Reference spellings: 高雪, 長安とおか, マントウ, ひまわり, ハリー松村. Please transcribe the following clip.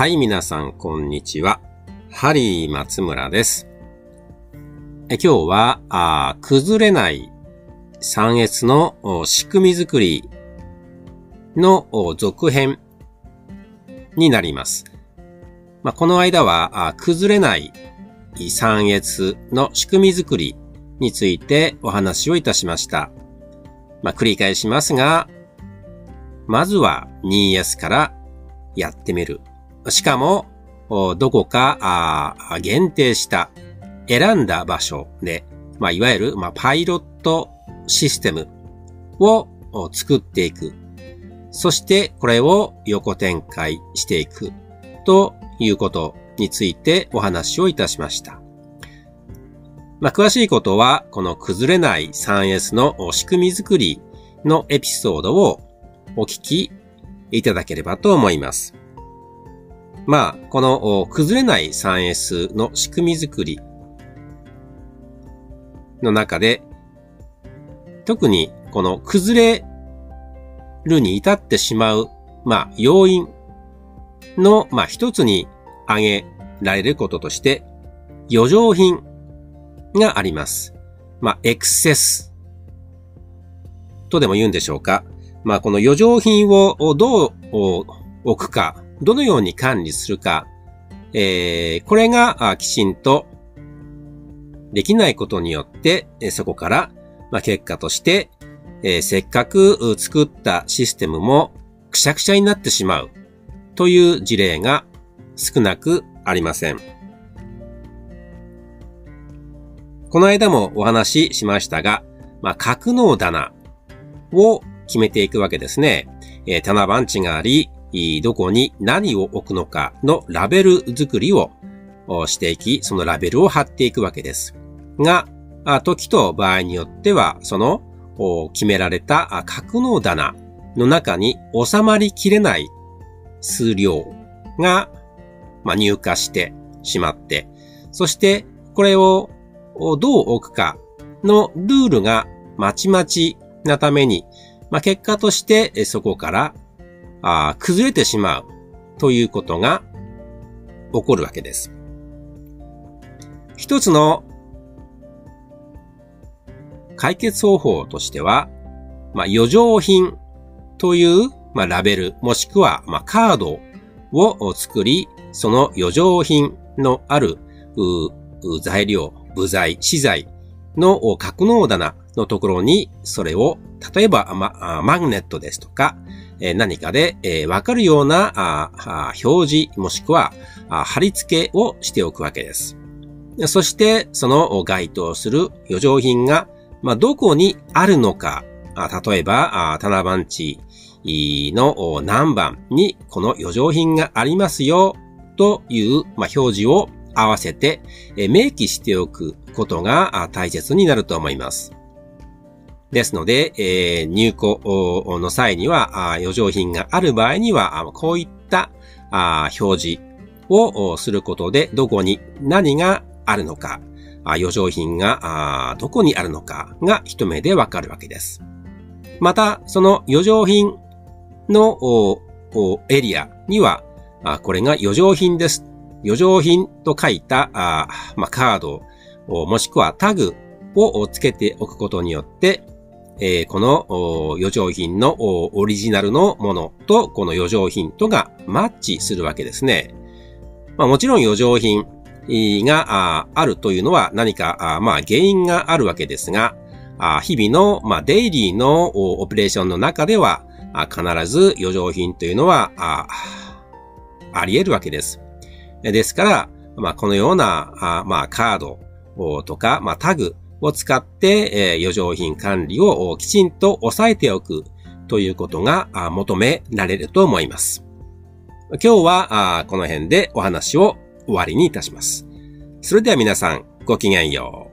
はい、皆さん、こんにちは。ハリー松村です。今日は、崩れない3越の仕組みづくりの続編になります。この間は、崩れない3越の仕組みづくりについてお話をいたしました。繰り返しますが、まずは 2S からやってみる。しかも、どこか限定した選んだ場所で、いわゆるパイロットシステムを作っていく。そしてこれを横展開していくということについてお話をいたしました。詳しいことはこの崩れない 3S の仕組みづくりのエピソードをお聞きいただければと思います。この崩れない 3S の仕組みづくりの中で、特にこの崩れるに至ってしまう、要因の、一つに挙げられることとして、余剰品があります。エクセスとでも言うんでしょうか。この余剰品をどう置くか、どのように管理するか、これがきちんとできないことによって、そこから、結果として、せっかく作ったシステムもくしゃくしゃになってしまうという事例が少なくありません。この間もお話ししましたが、格納棚を決めていくわけですね。棚番地があり、どこに何を置くのかのラベル作りをしていき、そのラベルを貼っていくわけです。が、時と場合によっては、その決められた格納棚の中に収まりきれない数量が入荷してしまって、そしてこれをどう置くかのルールがまちまちなために、結果としてそこから崩れてしまうということが起こるわけです。一つの解決方法としては、余剰品という、ラベルもしくは、カードを作り、その余剰品のある材料、部材、資材の格納棚のところにそれを例えば、マグネットですとか、何かで、わかるような表示もしくは貼り付けをしておくわけです。そしてその該当する余剰品が、どこにあるのか、例えば棚番地の何番にこの余剰品がありますよという、表示を合わせて、明記しておくことが大切になると思います。ですので、入庫の際には、余剰品がある場合には、こういった表示をすることで、どこに何があるのか、余剰品がどこにあるのかが一目でわかるわけです。また、その余剰品のエリアには、これが余剰品です。余剰品と書いたカードもしくはタグをつけておくことによって、この余剰品のオリジナルのものとこの余剰品とがマッチするわけですね。もちろん余剰品があるというのは何か原因があるわけですが、日々のデイリーのオペレーションの中では必ず余剰品というのはあり得るわけです。ですから、このようなカードとかタグを使って余剰品管理をきちんと抑えておくということが求められると思います。今日はこの辺でお話を終わりにいたします。それでは皆さんごきげんよう。